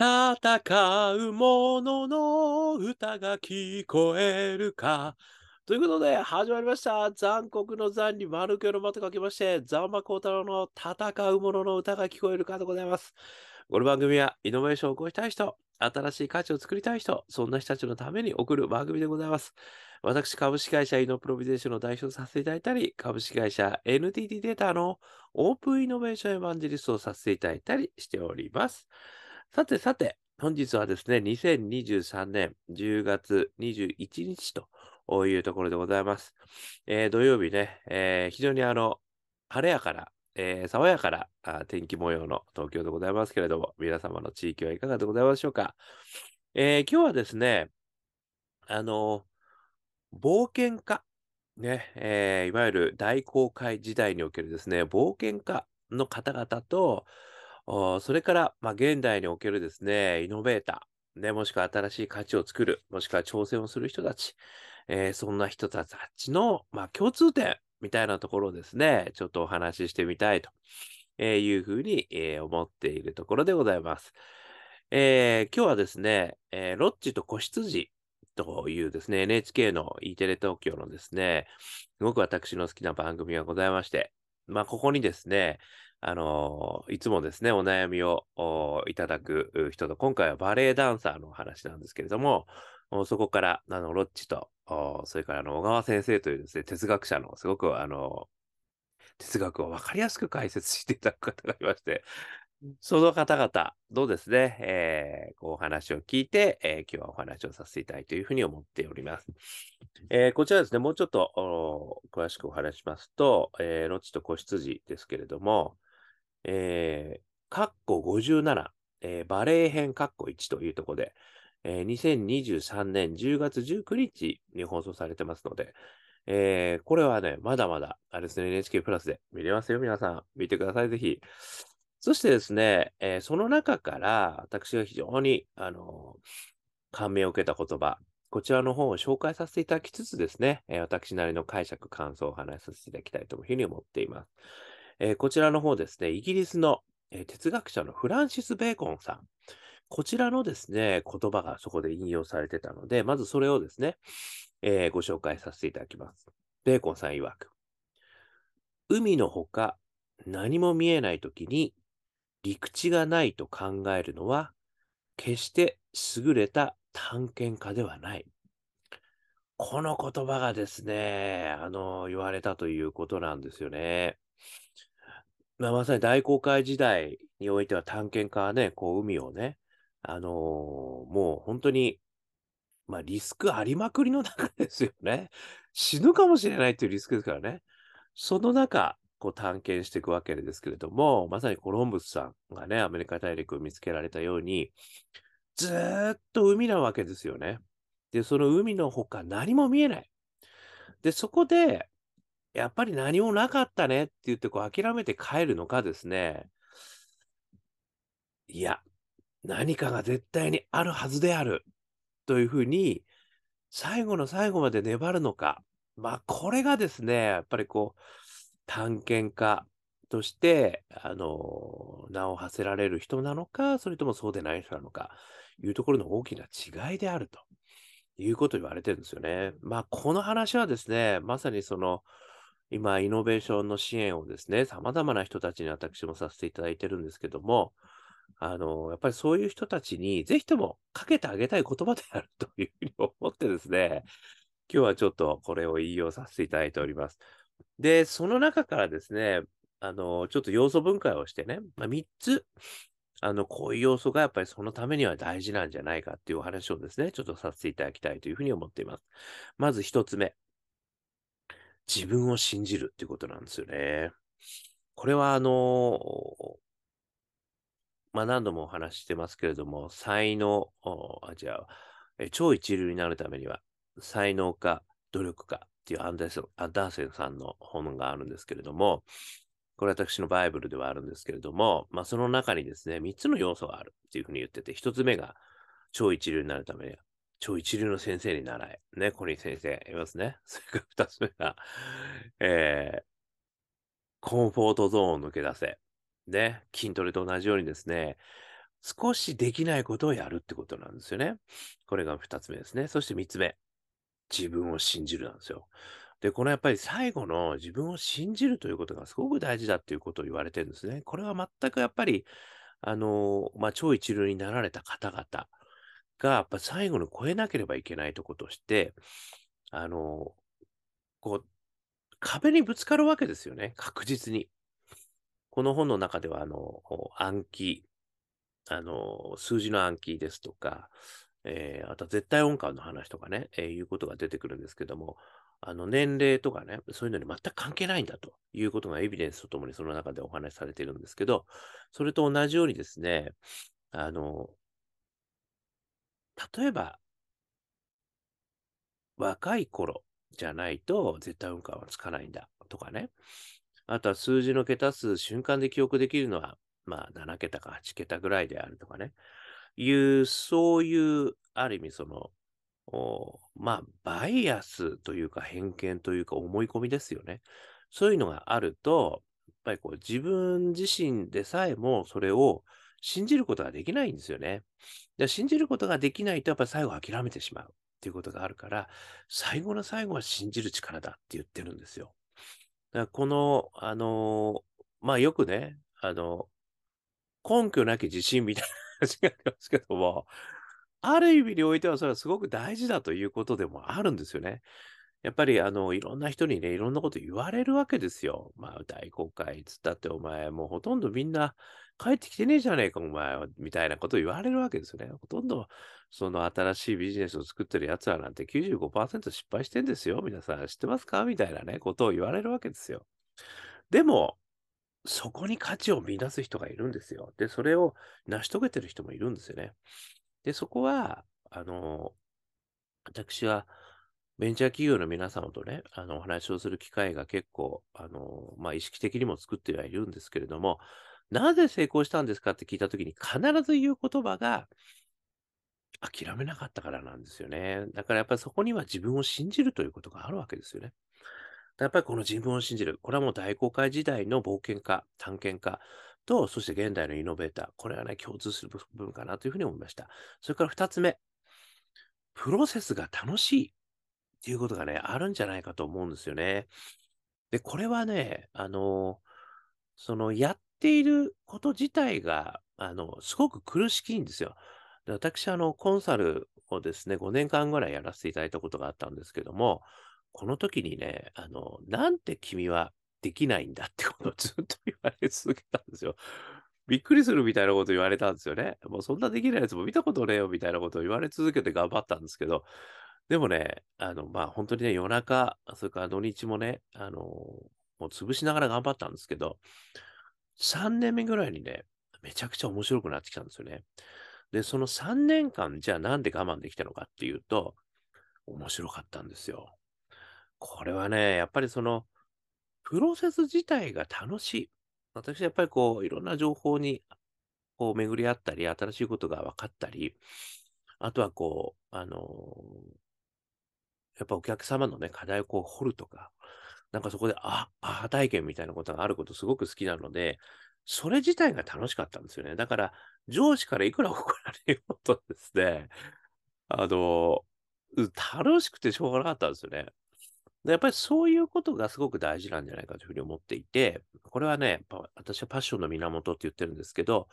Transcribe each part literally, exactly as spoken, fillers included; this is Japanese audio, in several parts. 戦う者の歌が聞こえるか。ということで始まりました。残酷の残に丸けの間と書きまして、ざんまこうたろうの戦う者の歌が聞こえるかでございます。この番組はイノベーションを起こしたい人、新しい価値を作りたい人、そんな人たちのために送る番組でございます。私、株式会社イノプロビゼーションの代表をさせていただいたり、株式会社 エヌティーティー データのオープンイノベーションエヴァンジリストをさせていただいたりしております。さてさて、本日はですね、にせんにじゅうさんねんじゅうがつにじゅういちにちというところでございます。えー、土曜日ね、えー、非常にあの晴れやかな、えー、爽やかな天気模様の東京でございますけれども、皆様の地域はいかがでございますでしょうか。えー、今日はですね、あの、冒険家、ね、えー、いわゆる大航海時代におけるですね、冒険家の方々と、それから、まあ、現代におけるですね、イノベーター、ね、もしくは新しい価値を作る、もしくは挑戦をする人たち、えー、そんな人たちの、まあ、共通点みたいなところをですね、ちょっとお話ししてみたいというふうに、えー、思っているところでございます。えー、今日はですね、えー、ロッチと子羊というですね、エヌエイチケー の E テレ東京のですね、すごく私の好きな番組がございまして、まあ、ここにですね、あのー、いつもですね、お悩みをいただく人と、今回はバレエダンサーのお話なんですけれども、そこから、あの、ロッチと、それから、あの、小川先生というですね、哲学者の、すごく、あのー、哲学を分かりやすく解説していただく方がいまして、その方々のですね、えー、こうお話を聞いて、えー、今日はお話をさせていただきたいというふうに思っております。えー、こちらですね、もうちょっと詳しくお話しますと、えー、ロッチと子羊ですけれども、えー、カッコごじゅうなな、えー、バレエ編カッコいちというところで、えー、にせんにじゅうさんねんじゅうがつじゅうくにちに放送されてますので、えー、これはね、まだまだ、あれですね、エヌエイチケー プラスで見れますよ、皆さん。見てください、ぜひ。そしてですね、えー、その中から、私が非常に、あのー、感銘を受けた言葉、こちらの方を紹介させていただきつつですね、えー、私なりの解釈、感想をお話しさせていただきたいというふうに思っています。えー、こちらの方ですね、イギリスの、えー、哲学者のフランシス・ベーコンさん。こちらのですね、言葉がそこで引用されてたので、まずそれをですね、えー、ご紹介させていただきます。ベーコンさん曰く、海のほか何も見えないときに陸地がないと考えるのは、決して優れた探検家ではない。この言葉がですね、あの、言われたということなんですよね。まあ、まさに大航海時代においては探検家はね、こう海をね、あのー、もう本当に、まあリスクありまくりの中ですよね。死ぬかもしれないというリスクですからね。その中、こう探検していくわけですけれども、まさにコロンブスさんがね、アメリカ大陸を見つけられたように、ずーっと海なわけですよね。で、その海のほか何も見えない。で、そこで、やっぱり何もなかったねって言ってこう諦めて帰るのかですね。いや、何かが絶対にあるはずであるというふうに最後の最後まで粘るのか。まあこれがですね、やっぱりこう探検家としてあの名を馳せられる人なのか、それともそうでない人なのかいうところの大きな違いであるということを言われてるんですよね。まあこの話はですね、まさにその今、イノベーションの支援をですね、様々な人たちに私もさせていただいてるんですけども、あの、やっぱりそういう人たちにぜひともかけてあげたい言葉であるというふうに思ってですね、今日はちょっとこれを引用させていただいております。で、その中からですね、あの、ちょっと要素分解をしてね、まあ、みっつ、あの、こういう要素がやっぱりそのためには大事なんじゃないかっていうお話をですね、ちょっとさせていただきたいというふうに思っています。まずひとつめ。自分を信じるっていうことなんですよね。これはあの、まあ、何度もお話ししてますけれども、才能、あ、じゃあ、超一流になるためには、才能か努力かっていうアンダーセン、アンダーセンさんの本があるんですけれども、これ私のバイブルではあるんですけれども、まあ、その中にですね、みっつの要素があるっていうふうに言ってて、ひとつめが超一流になるためには、超一流の先生に習え。ね、小西先生いますね。それから二つ目が、えー、コンフォートゾーンを抜け出せ。ね、筋トレと同じようにですね、少しできないことをやるってことなんですよね。これが二つ目ですね。そして三つ目。自分を信じるなんですよ。で、このやっぱり最後の自分を信じるということがすごく大事だっていうことを言われてるんですね。これは全くやっぱり、あの、まあ、超一流になられた方々が、やっぱ最後に超えなければいけないとことして、あの、こう、壁にぶつかるわけですよね。確実に。この本の中では、あの、暗記、あの、数字の暗記ですとか、えー、あとは絶対音感の話とかね、えー、いうことが出てくるんですけども、あの年齢とかね、そういうのに全く関係ないんだということがエビデンスとともにその中でお話しされているんですけど、それと同じようにですね、あの、例えば、若い頃じゃないと絶対音感はつかないんだとかね、あとは数字の桁数瞬間で記憶できるのは、まあななけたかはちけたぐらいであるとかね、いう、そういう、ある意味その、まあ、バイアスというか偏見というか思い込みですよね。そういうのがあると、やっぱりこう自分自身でさえもそれを信じることができないんですよね。で、信じることができないと、やっぱり最後諦めてしまうっていうことがあるから、最後の最後は信じる力だって言ってるんですよ。だからこの、あの、まあよくね、あの、根拠なき自信みたいな、話がありますけども、ある意味においてはそれはすごく大事だということでもあるんですよね。やっぱりあのいろんな人にね、いろんなこと言われるわけですよ。まあ大公開つったってお前もうほとんどみんな帰ってきてねえじゃねえかお前はみたいなことを言われるわけですよね。ほとんどその新しいビジネスを作ってるやつらなんて きゅうじゅうごパーセント 失敗してんですよ。皆さん知ってますかみたいなね、ことを言われるわけですよ。でも、そこに価値を見出す人がいるんですよ。で、それを成し遂げてる人もいるんですよね。で、そこは、あの、私はベンチャー企業の皆様とね、あの、お話をする機会が結構、あの、まあ、意識的にも作ってはいるんですけれども、なぜ成功したんですかって聞いたときに必ず言う言葉が、諦めなかったからなんですよね。だからやっぱりそこには自分を信じるということがあるわけですよね。やっぱりこの自分を信じる。これはもう大航海時代の冒険家、探検家と、そして現代のイノベーター。これはね、共通する部分かなというふうに思いました。それから二つ目。プロセスが楽しいっていうことがね、あるんじゃないかと思うんですよね。で、これはね、あの、その、やっていること自体が、あの、すごく苦しいんですよ。で、私、あの、コンサルをですね、ごねんかんぐらいやらせていただいたことがあったんですけども、この時にね、あの、なんて君はできないんだってことをずっと言われ続けたんですよ。びっくりするみたいなこと言われたんですよね。もうそんなできないやつも見たことねえよみたいなことを言われ続けて頑張ったんですけど、でもね、あの、まあ本当にね、夜中、それから土日もね、あの、もう潰しながら頑張ったんですけど、さんねんめぐらいにね、めちゃくちゃ面白くなってきたんですよね。で、そのさんねんかん、じゃあなんで我慢できたのかっていうと、面白かったんですよ。これはね、やっぱりその、プロセス自体が楽しい。私はやっぱりこう、いろんな情報に、こう、巡り合ったり、新しいことが分かったり、あとはこう、あのー、やっぱお客様のね、課題をこう、掘るとか、なんかそこで、あ、アハ体験みたいなことがあることすごく好きなので、それ自体が楽しかったんですよね。だから、上司からいくら怒られようとですね、あのー、楽しくてしょうがなかったんですよね。やっぱりそういうことがすごく大事なんじゃないかというふうに思っていて、これはね、私はパッションの源って言ってるんですけど、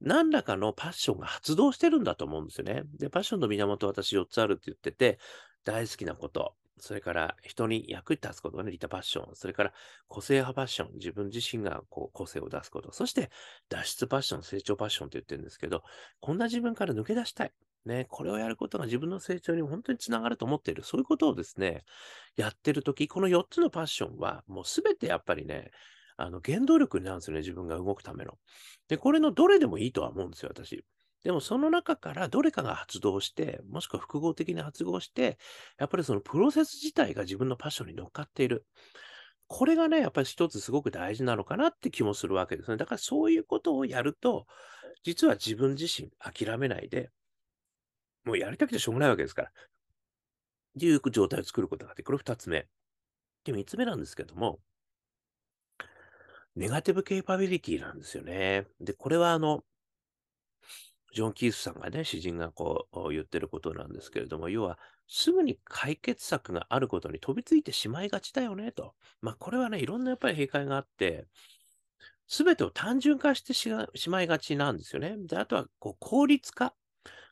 何らかのパッションが発動してるんだと思うんですよね。で、パッションの源は私よっつあるって言ってて、大好きなこと、それから人に役に立つことがね、リタパッション、それから個性派パッション、自分自身がこう個性を出すこと、そして脱出パッション、成長パッションって言ってるんですけど、こんな自分から抜け出したい。ね、これをやることが自分の成長に本当につながると思っている。そういうことをですね、やってるとき、このよっつのパッションは、もうすべてやっぱりね、あの、原動力になるんですよね、自分が動くための。で、これのどれでもいいとは思うんですよ、私。でも、その中からどれかが発動して、もしくは複合的に発動して、やっぱりそのプロセス自体が自分のパッションに乗っかっている。これがね、やっぱり一つすごく大事なのかなって気もするわけですね。だから、そういうことをやると、実は自分自身諦めないで、もうやりたくてしょうがないわけですから。っていう状態を作ることがあって、これ二つ目。で、三つ目なんですけども、ネガティブケイパビリティなんですよね。で、これはあの、ジョン・キースさんがね、詩人がこう言ってることなんですけれども、要はすぐに解決策があることに飛びついてしまいがちだよねと。まあこれはね、いろんなやっぱり弊害があって、すべてを単純化してしまいがちなんですよね。で、あとはこう効率化。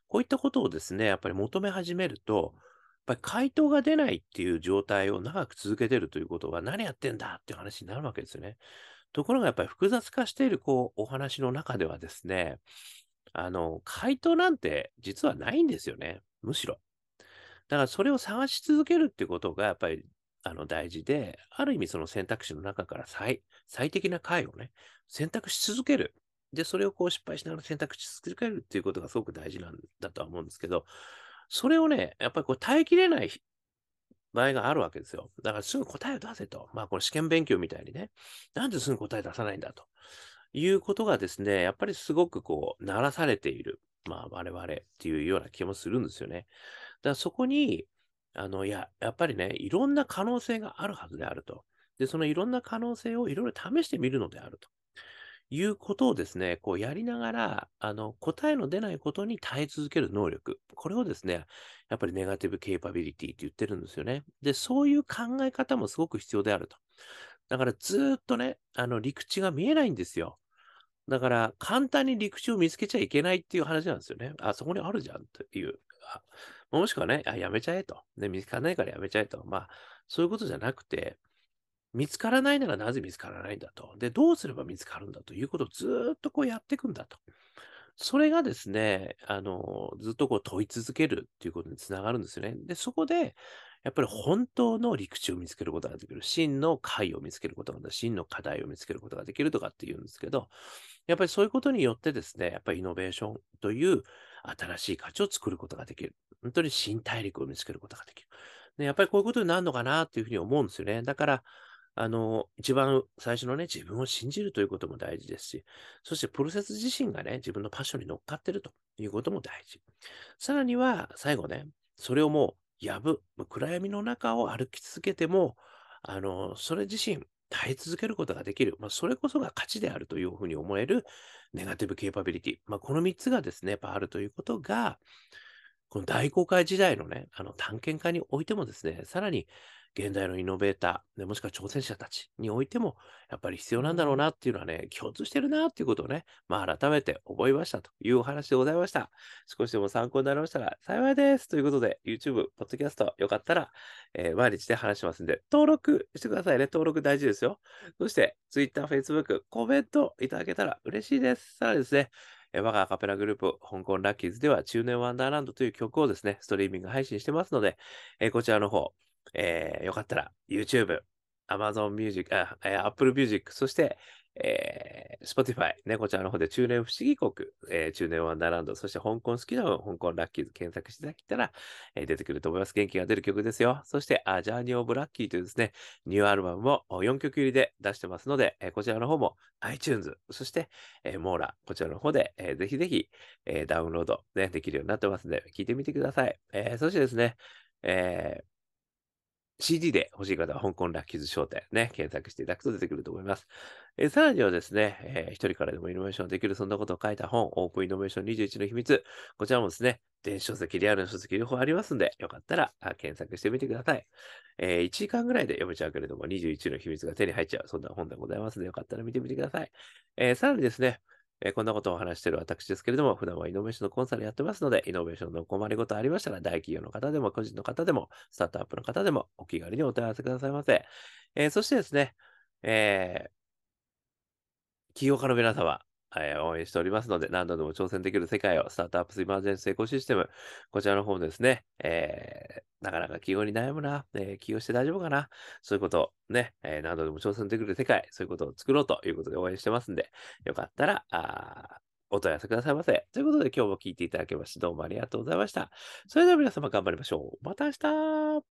こういったことをですね、やっぱり求め始めると、やっぱり回答が出ないっていう状態を長く続けてるということは、何やってんだっていう話になるわけですよね。ところがやっぱり複雑化しているこうお話の中ではですね、あの、回答なんて実はないんですよね。むしろ。だからそれを探し続けるっていうことがやっぱりあの大事で、ある意味その選択肢の中から 最, 最適な解をね、選択し続ける。で、それをこう失敗しながら選択し続けるっていうことがすごく大事なんだとは思うんですけど、それをね、やっぱりこう耐えきれない場合があるわけですよ。だからすぐ答えを出せと。まあこれ試験勉強みたいにね、なんですぐ答え出さないんだということがですね、やっぱりすごくこう、鳴らされている、まあ我々っていうような気もするんですよね。だからそこに、あの、いや、やっぱりね、いろんな可能性があるはずであると。で、そのいろんな可能性をいろいろ試してみるのであると。いうことをですね、こうやりながら、あの、答えの出ないことに耐え続ける能力。これをですね、やっぱりネガティブケイパビリティって言ってるんですよね。で、そういう考え方もすごく必要であると。だからずっとね、あの、陸地が見えないんですよ。だから、簡単に陸地を見つけちゃいけないっていう話なんですよね。あ、そこにあるじゃんっていう。もしくはね、あ、やめちゃえと。ね、見つからないからやめちゃえと。まあ、そういうことじゃなくて、見つからないならなぜ見つからないんだと。で、どうすれば見つかるんだということをずっとこうやっていくんだと。それがですね、あの、ずっとこう問い続けるっていうことにつながるんですよね。で、そこで、やっぱり本当の陸地を見つけることができる。真の解を見つけることができる。真の課題を見つけることができるとかっていうんですけど、やっぱりそういうことによってですね、やっぱりイノベーションという新しい価値を作ることができる。本当に新大陸を見つけることができる。で、やっぱりこういうことになるのかなっていうふうに思うんですよね。だから、あの、一番最初のね、自分を信じるということも大事ですし、そしてプロセス自身がね、自分のパッションに乗っかってるということも大事。さらには、最後ね、それをもう、やぶ、暗闇の中を歩き続けても、あの、それ自身、耐え続けることができる。まあ、それこそが価値であるというふうに思える、ネガティブケイパビリティ。まあ、このみっつがですね、やっぱあるということが、この大航海時代のね、あの、探検家においてもですね、さらに、現代のイノベーター、もしくは挑戦者たちにおいても、やっぱり必要なんだろうなっていうのはね、共通してるなっていうことをね、まあ改めて覚えましたというお話でございました。少しでも参考になりましたら幸いです。ということで、YouTube、Podcast、よかったら、えー、毎日で話しますんで、登録してくださいね。登録大事ですよ。そして、Twitter、Facebook、コメントいただけたら嬉しいです。さらにですね、我がアカペラグループ、香港ラッキーズでは、中年ワンダーランドという曲をですね、ストリーミング配信してますので、えー、こちらの方、えー、よかったら YouTube、Amazon Music、あ、えー、Apple Music、そして、えー、Spotify、ね、こちらの方で中年不思議国、えー、中年ワンダーランド、そして香港好きな香港ラッキーズ検索していただけたら、えー、出てくると思います。元気が出る曲ですよ。そして、あ、Journey of Lucky というですね、ニューアルバムもよんきょく入りで出してますので、えー、こちらの方も iTunes、そして、えー、モーラ、こちらの方で、えー、ぜひぜひ、えー、ダウンロード、ね、できるようになってますので、聴いてみてください。えー、そしてですね、えーシーディー で欲しい方は香港ラッキーズ商店ね、検索していただくと出てくると思います。えー、さらにはですね、えー、一人からでもイノベーションできる、そんなことを書いた本、オープンイノベーションにじゅういちの秘密。こちらもですね、電子書籍、リアルの書籍両方ありますんで、よかったら検索してみてください。えー、いちじかんぐらいで読めちゃうけれども、にじゅういちの秘密が手に入っちゃう、そんな本でございますので、よかったら見てみてください。えー、さらにですね、えー、こんなことをお話している私ですけれども、普段はイノベーションのコンサルやってますので、イノベーションのお困りごとありましたら、大企業の方でも、個人の方でも、スタートアップの方でも、お気軽にお問い合わせくださいませ。えー、そしてですね、えー、起業家の皆様、えー、応援しておりますので、何度でも挑戦できる世界を、スタートアップスイマージェンスエコシステム、こちらの方ですね、えー、なかなか起業に悩むな、えー、起業して大丈夫かな、そういうことをね、えー、何度でも挑戦できる世界、そういうことを作ろうということで応援してますんで、よかったら、あお問い合わせくださいませ。ということで今日も聞いていただきまして、どうもありがとうございました。それでは皆様頑張りましょう。また明日。